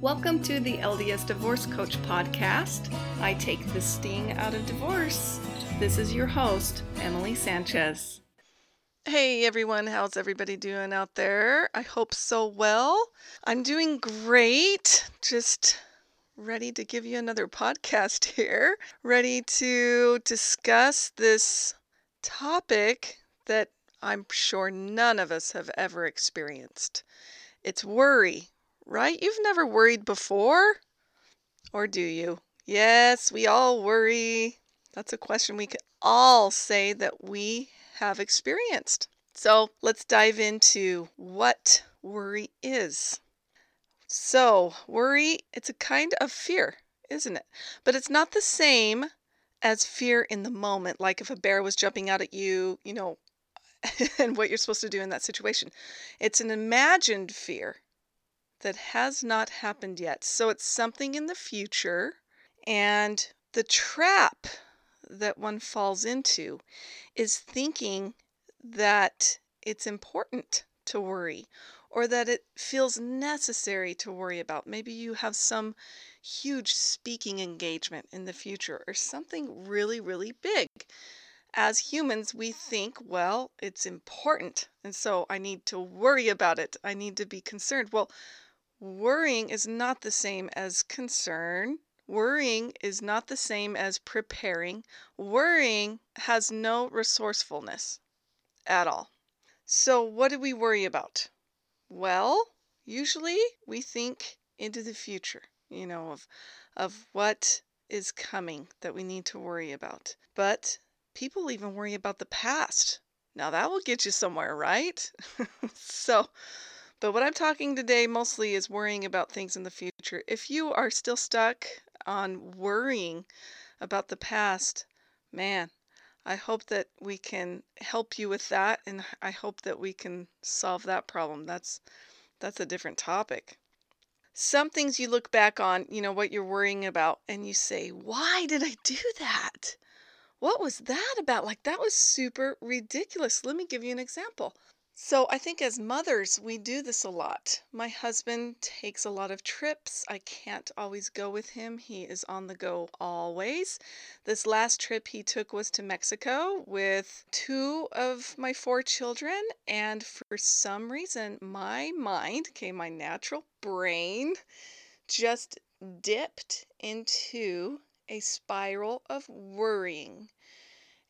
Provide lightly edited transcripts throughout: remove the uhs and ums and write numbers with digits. Welcome to the LDS Divorce Coach podcast. I take the sting out of divorce. This is your host, Emily Sanchez. Hey everyone, how's everybody doing out there? I hope so well. I'm doing great. Just ready to give you another podcast here. Ready to discuss this topic that I'm sure none of us have ever experienced. It's worry. Right? You've never worried before? Or do you? Yes, we all worry. That's a question we could all say that we have experienced. So let's dive into what worry is. So worry, it's a kind of fear, isn't it? But it's not the same as fear in the moment. Like if a bear was jumping out at you, you know, and what you're supposed to do in that situation. It's an imagined fear that has not happened yet. So it's something in the future, and the trap that one falls into is thinking that it's important to worry or that it feels necessary to worry about. Maybe you have some huge speaking engagement in the future or something really, really big. As humans, we think, well, it's important, and so I need to worry about it. I need to be concerned. Well, worrying is not the same as concern. Worrying is not the same as preparing. Worrying has no resourcefulness at all. So what do we worry about? Well, usually we think into the future, you know, of what is coming that we need to worry about. But people even worry about the past. Now that will get you somewhere, right? But what I'm talking today mostly is worrying about things in the future. If you are still stuck on worrying about the past, man, I hope that we can help you with that, and I hope that we can solve that problem. That's a different topic. Some things you look back on, you know, what you're worrying about, and you say, why did I do that? What was that about? Like, that was super ridiculous. Let me give you an example. So I think as mothers, we do this a lot. My husband takes a lot of trips. I can't always go with him. He is on the go always. This last trip he took was to Mexico with 2 of my 4 children. And for some reason, my mind, my natural brain, just dipped into a spiral of worrying.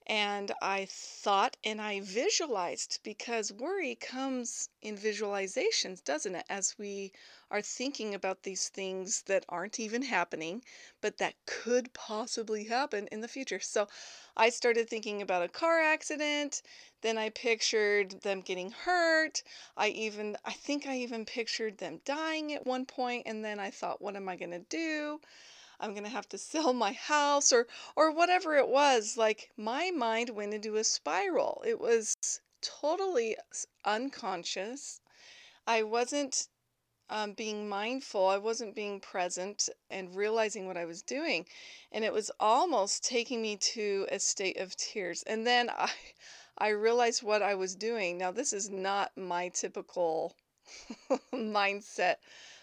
And I thought and I visualized, because worry comes in visualizations, doesn't it? As we are thinking about these things that aren't even happening, but that could possibly happen in the future. So I started thinking about a car accident. Then I pictured them getting hurt. I think I even pictured them dying at one point. And then I thought, what am I going to do? I'm going to have to sell my house or whatever it was. Like, my mind went into a spiral. It was totally unconscious. I wasn't being mindful. I wasn't being present and realizing what I was doing. And it was almost taking me to a state of tears. And then I realized what I was doing. Now, this is not my typical mindset.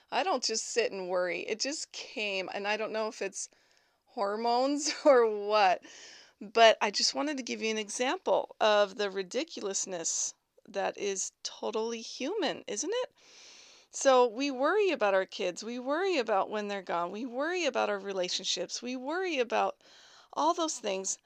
I don't just sit and worry. It just came, and I don't know if it's hormones or what, but I just wanted to give you an example of the ridiculousness that is totally human, isn't it? So we worry about our kids. We worry about when they're gone. We worry about our relationships. We worry about all those things.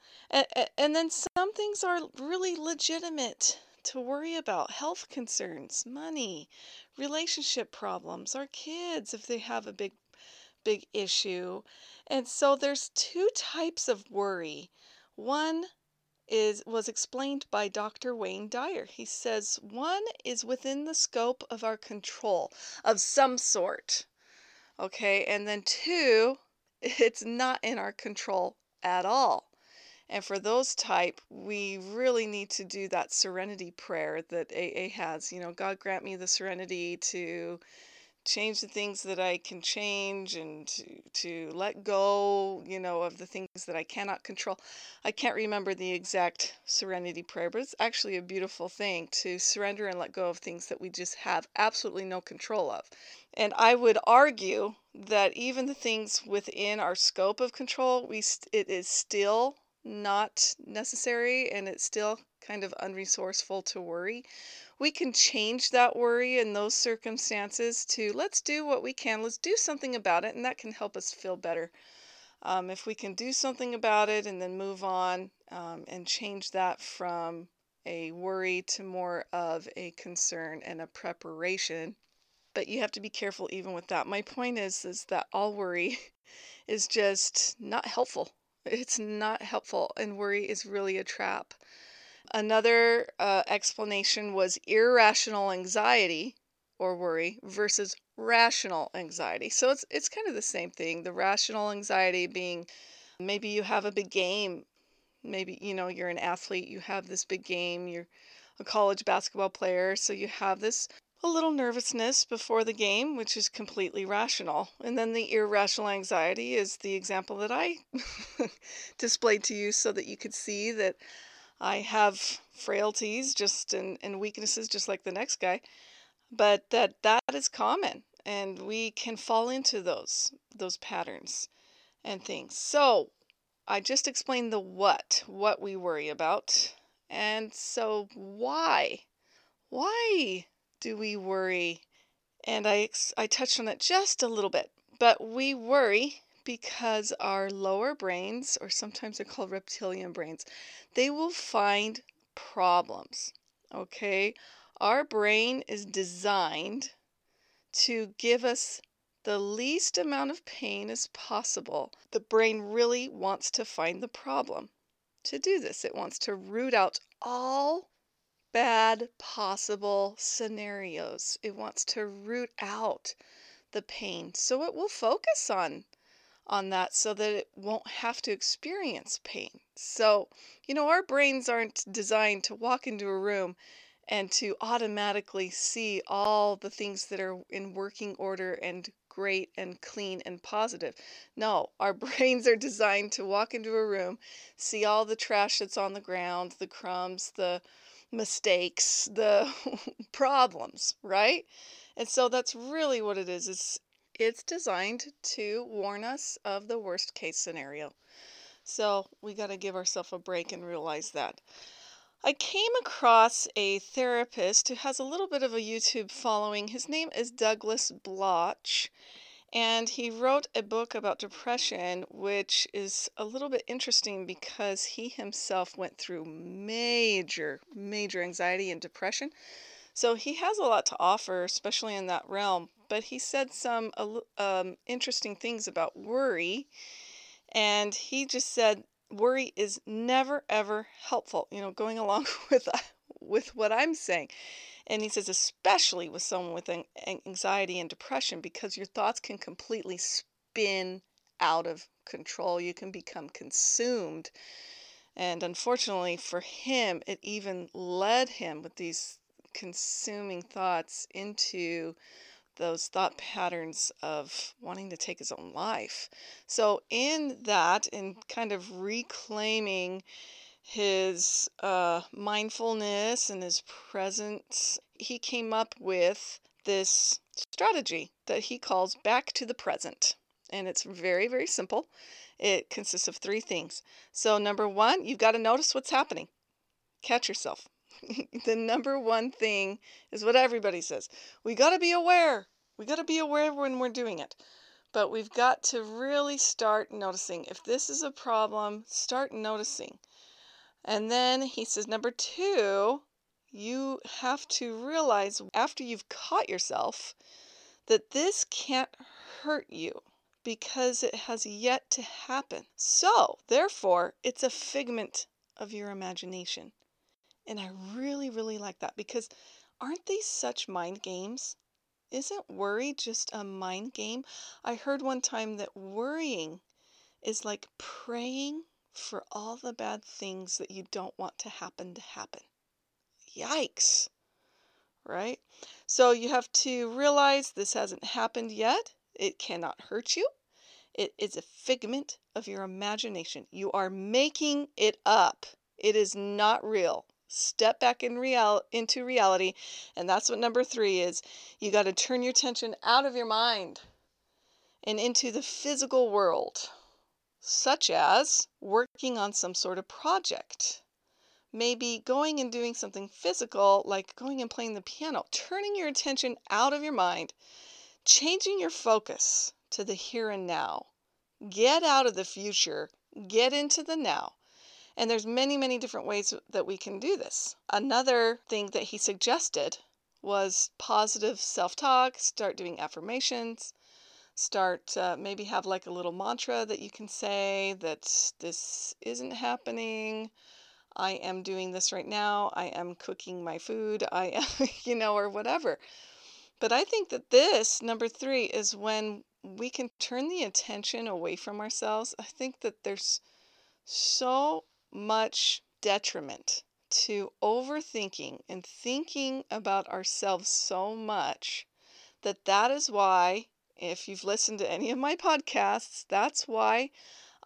And then some things are really legitimate to worry about: health concerns, money, relationship problems, our kids if they have a big issue. And so there's 2 types of worry. One was explained by Dr. Wayne Dyer. He says one is within the scope of our control of some sort. Okay, and then 2, it's not in our control at all. And for those type, we really need to do that serenity prayer that AA has. You know, God grant me the serenity to change the things that I can change and to let go, of the things that I cannot control. I can't remember the exact serenity prayer, but it's actually a beautiful thing to surrender and let go of things that we just have absolutely no control of. And I would argue that even the things within our scope of control, it is still not necessary, and it's still kind of unresourceful to worry. We can change that worry in those circumstances to let's do what we can, let's do something about it, and that can help us feel better. If we can do something about it and then move on and change that from a worry to more of a concern and a preparation. But you have to be careful even with that. My point is that all worry is just not helpful. It's not helpful, and worry is really a trap. Another explanation was irrational anxiety or worry versus rational anxiety. So it's kind of the same thing. The rational anxiety being maybe you have a big game. Maybe, you're an athlete, you have this big game, you're a college basketball player, so you have this a little nervousness before the game, which is completely rational. And then the irrational anxiety is the example that I displayed to you so that you could see that I have frailties and weaknesses just like the next guy, but that is common, and we can fall into those patterns and things. So I just explained the what we worry about. And so why do we worry? And I touched on it just a little bit, but we worry because our lower brains, or sometimes they're called reptilian brains, they will find problems, okay? Our brain is designed to give us the least amount of pain as possible. The brain really wants to find the problem. To do this, it wants to root out all bad possible scenarios. It wants to root out the pain, so it will focus on that so that it won't have to experience pain. So, our brains aren't designed to walk into a room and to automatically see all the things that are in working order and great and clean and positive. No, our brains are designed to walk into a room, see all the trash that's on the ground, the crumbs, the mistakes, the problems, right? And so that's really what it is. It's designed to warn us of the worst case scenario. So we got to give ourselves a break and realize that. I came across a therapist who has a little bit of a YouTube following. His name is Douglas Bloch, and he wrote a book about depression, which is a little bit interesting because he himself went through major, major anxiety and depression. So he has a lot to offer, especially in that realm. But he said some interesting things about worry, and he just said worry is never, ever helpful, going along with what I'm saying. And he says especially with someone with anxiety and depression, because your thoughts can completely spin out of control. You can become consumed. And unfortunately for him, it even led him with these consuming thoughts into those thought patterns of wanting to take his own life. So in that, in kind of reclaiming his mindfulness and his presence, he came up with this strategy that he calls back to the present. And it's very, very simple. It consists of three things. So number one, you've got to notice what's happening. Catch yourself. The number one thing is what everybody says. We got to be aware. We got to be aware when we're doing it. But we've got to really start noticing. If this is a problem, start noticing. And then he says, number two, you have to realize after you've caught yourself that this can't hurt you because it has yet to happen. So, therefore, it's a figment of your imagination. And I really, really like that, because aren't these such mind games? Isn't worry just a mind game? I heard one time that worrying is like praying for all the bad things that you don't want to happen. Yikes. right? So you have to realize this hasn't happened yet. It cannot hurt you. It is a figment of your imagination. You are making it up. It is not real. Step back into reality. And that's what number 3 is. You got to turn your attention out of your mind and into the physical world, such as working on some sort of project. Maybe going and doing something physical, like going and playing the piano, turning your attention out of your mind, changing your focus to the here and now. Get out of the future, get into the now. And there's many, many different ways that we can do this. Another thing that he suggested was positive self-talk. Start doing affirmations. Start, maybe have like a little mantra that you can say, that this isn't happening. I am doing this right now. I am cooking my food. I am, or whatever. But I think that this, number 3, is when we can turn the attention away from ourselves. I think that there's so much detriment to overthinking and thinking about ourselves so much that is why, if you've listened to any of my podcasts, that's why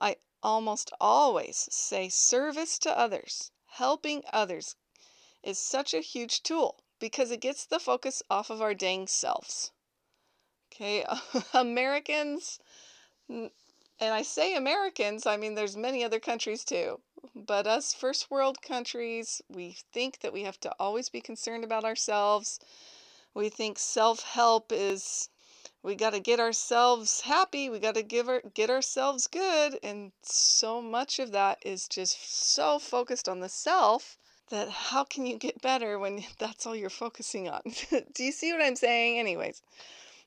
I almost always say service to others, helping others is such a huge tool, because it gets the focus off of our dang selves. Okay, Americans, and I say Americans, I mean there's many other countries too, but us first world countries, we think that we have to always be concerned about ourselves. We think self-help is, we got to get ourselves happy, we got to get ourselves good, and so much of that is just so focused on the self that how can you get better when that's all you're focusing on? Do you see what I'm saying? Anyways,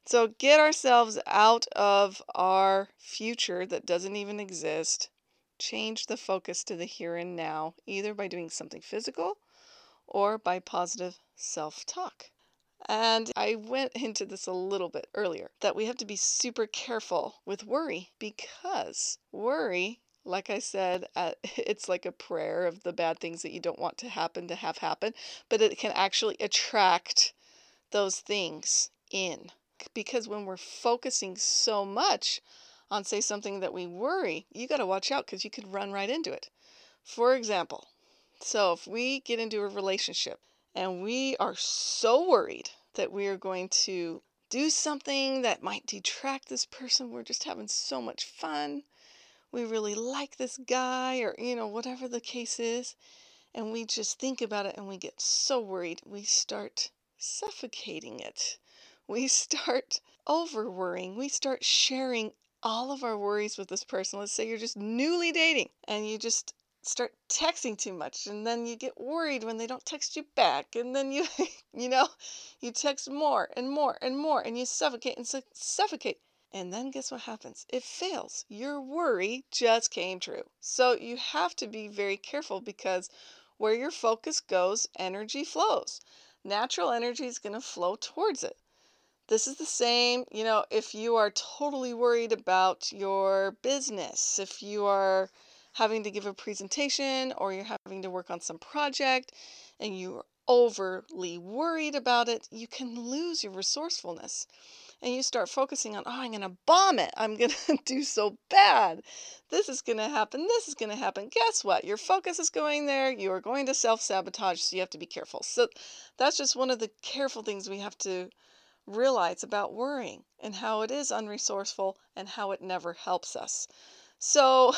so get ourselves out of our future that doesn't even exist. Change the focus to the here and now, either by doing something physical or by positive self-talk. And I went into this a little bit earlier, that we have to be super careful with worry, because worry, like I said, it's like a prayer of the bad things that you don't want to have happen, but it can actually attract those things in. Because when we're focusing so much on, say, something that we worry, you got to watch out because you could run right into it. For example, so if we get into a relationship, and we are so worried that we are going to do something that might detract this person. We're just having so much fun. We really like this guy, or, whatever the case is. And we just think about it and we get so worried. We start suffocating it. We start over-worrying. We start sharing all of our worries with this person. Let's say you're just newly dating and you just start texting too much, and then you get worried when they don't text you back, and then you text more and more and more, and you suffocate, and then guess what happens? It fails. Your worry just came true. So you have to be very careful, because where your focus goes, energy flows. Natural energy is going to flow towards it. This is the same, if you are totally worried about your business, if you are having to give a presentation, or you're having to work on some project and you're overly worried about it, you can lose your resourcefulness. And you start focusing on, I'm going to bomb it. I'm going to do so bad. This is going to happen. This is going to happen. Guess what? Your focus is going there. You are going to self-sabotage, so you have to be careful. So that's just one of the careful things we have to realize about worrying, and how it is unresourceful and how it never helps us. So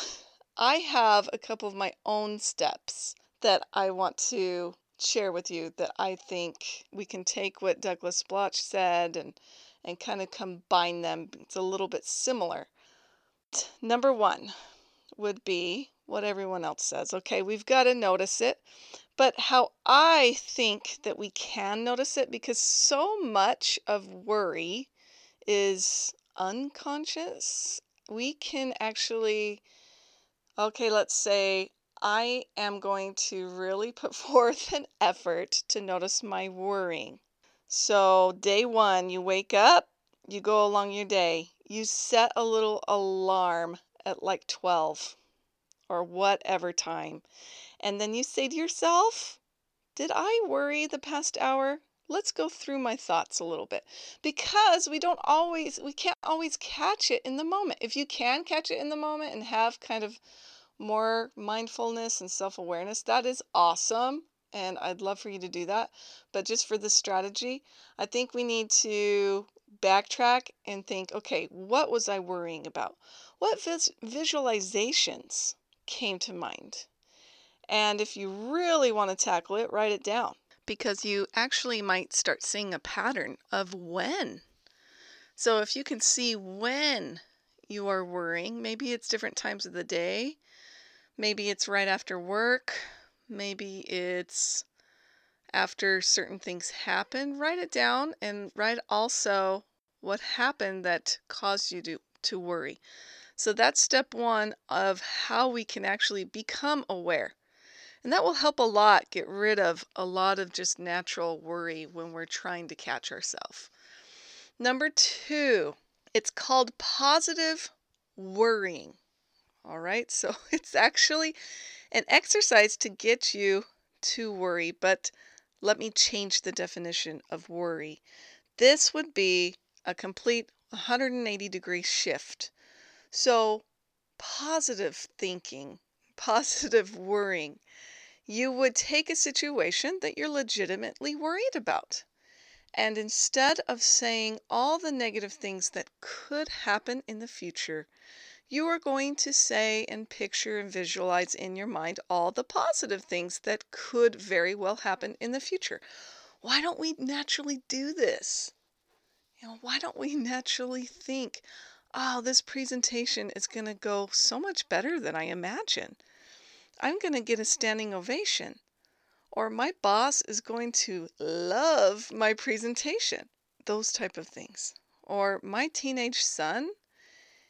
I have a couple of my own steps that I want to share with you, that I think we can take what Douglas Bloch said and kind of combine them. It's a little bit similar. Number 1 would be what everyone else says. Okay, we've got to notice it. But how I think that we can notice it, because so much of worry is unconscious. We can actually... Okay, let's say I am going to really put forth an effort to notice my worrying. So day 1, you wake up, you go along your day, you set a little alarm at like 12 or whatever time. And then you say to yourself, did I worry the past hour? let's go through my thoughts a little bit, because we can't always catch it in the moment. If you can catch it in the moment and have kind of more mindfulness and self-awareness, that is awesome. And I'd love for you to do that. But just for this strategy, I think we need to backtrack and think, okay, what was I worrying about? What visualizations came to mind? And if you really want to tackle it, write it down, because you actually might start seeing a pattern of when. So if you can see when you are worrying, maybe it's different times of the day. Maybe it's right after work. Maybe it's after certain things happen. Write it down, and write also what happened that caused you to worry. So that's step one of how we can actually become aware. And that will help a lot get rid of a lot of just natural worry when we're trying to catch ourselves. Number two, it's called positive worrying. All right, so it's actually an exercise to get you to worry, but let me change the definition of worry. This would be a complete 180-degree shift. So positive thinking, positive worrying. You would take a situation that you're legitimately worried about, and instead of saying all the negative things that could happen in the future, you are going to say and picture and visualize in your mind all the positive things that could very well happen in the future. Why don't we naturally do this? Why don't we naturally think, oh, this presentation is going to go so much better than I imagine. I'm going to get a standing ovation. Or my boss is going to love my presentation. Those type of things. Or my teenage son,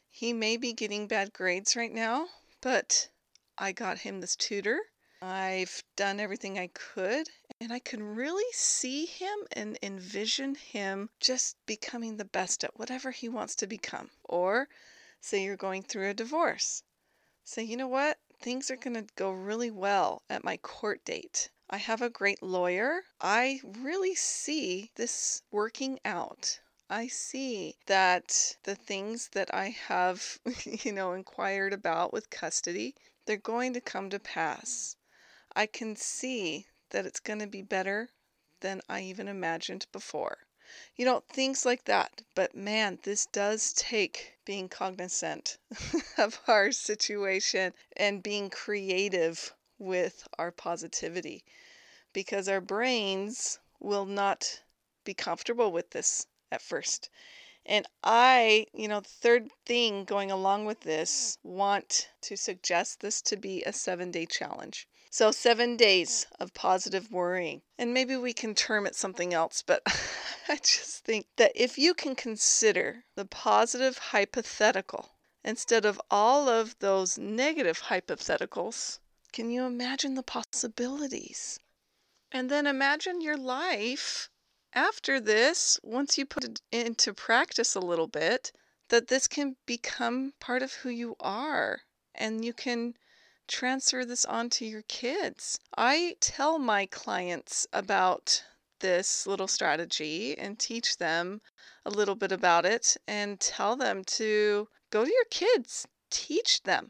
he may be getting bad grades right now, but I got him this tutor. I've done everything I could, and I can really see him and envision him just becoming the best at whatever he wants to become. Or say you're going through a divorce. Say, you know what? Things are going to go really well at my court date. I have a great lawyer. I really see this working out. I see that the things that I have, inquired about with custody, they're going to come to pass. I can see that it's going to be better than I even imagined before. Things like that. But man, this does take being cognizant of our situation and being creative with our positivity, because our brains will not be comfortable with this at first. And I, third thing going along with this, want to suggest this to be a 7-day challenge. So 7 days of positive worrying. And maybe we can term it something else, but I just think that if you can consider the positive hypothetical instead of all of those negative hypotheticals, can you imagine the possibilities? And then imagine your life after this, once you put it into practice a little bit, that this can become part of who you are, and you can transfer this on to your kids. I tell my clients about this little strategy and teach them a little bit about it and tell them to go to your kids, teach them.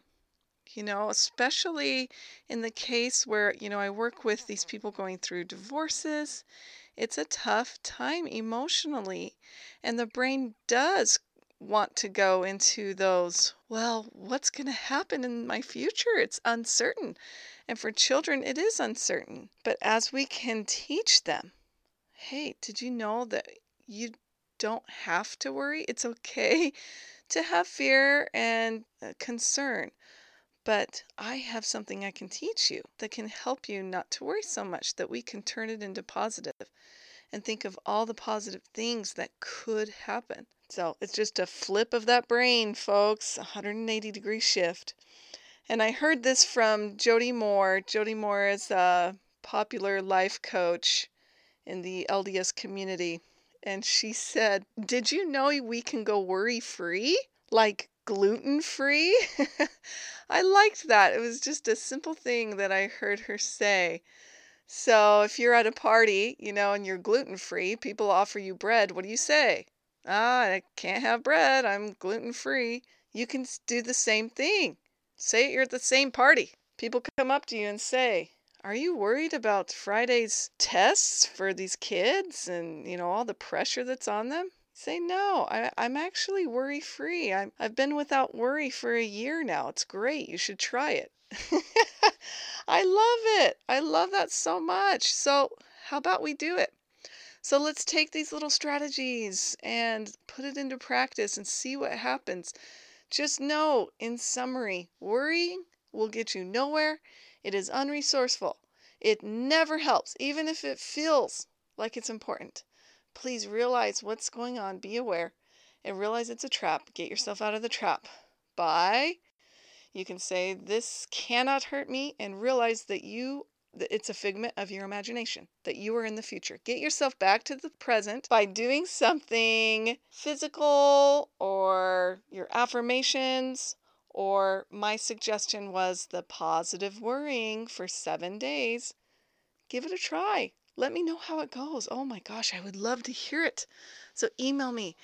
Especially in the case where, I work with these people going through divorces. It's a tough time emotionally, and the brain does want to go into those, well, what's going to happen in my future? It's uncertain. And for children, it is uncertain. But as we can teach them, hey, did you know that you don't have to worry? It's okay to have fear and concern. But I have something I can teach you that can help you not to worry so much, that we can turn it into positive and think of all the positive things that could happen. So it's just a flip of that brain, folks, 180-degree shift. And I heard this from Jody Moore. Jody Moore is a popular life coach in the LDS community. And she said, did you know we can go worry-free? Like gluten-free? I liked that. It was just a simple thing that I heard her say. So if you're at a party, you know, and you're gluten-free, people offer you bread. What do you say? I can't have bread. I'm gluten-free. You can do the same thing. Say you're at the same party. People come up to you and say, are you worried about Friday's tests for these kids and, you know, all the pressure that's on them? Say, no, I'm actually worry-free. I've been without worry for a year now. It's great. You should try it. I love it. I love that so much. So how about we do it? So let's take these little strategies and put it into practice and see what happens. Just know, in summary, worrying will get you nowhere. It is unresourceful. It never helps, even if it feels like it's important. Please realize what's going on, be aware, and realize it's a trap. Get yourself out of the trap. Bye. You can say, this cannot hurt me, and realize that it's a figment of your imagination, that you are in the future. Get yourself back to the present by doing something physical, or your affirmations, or my suggestion was the positive worrying for 7 days. Give it a try. Let me know how it goes. Oh my gosh, I would love to hear it. So email me.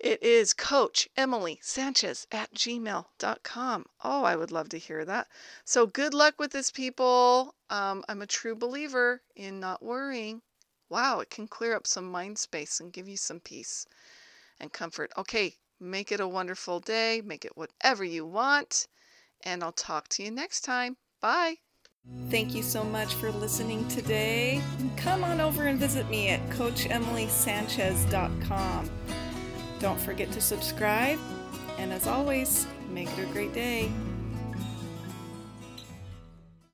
It is coachemilysanchez@gmail.com. Oh, I would love to hear that. So good luck with this, people. I'm a true believer in not worrying. Wow, it can clear up some mind space and give you some peace and comfort. Okay, make it a wonderful day. Make it whatever you want. And I'll talk to you next time. Bye. Thank you so much for listening today. Come on over and visit me at coachemilysanchez.com. Don't forget to subscribe, and as always, make it a great day.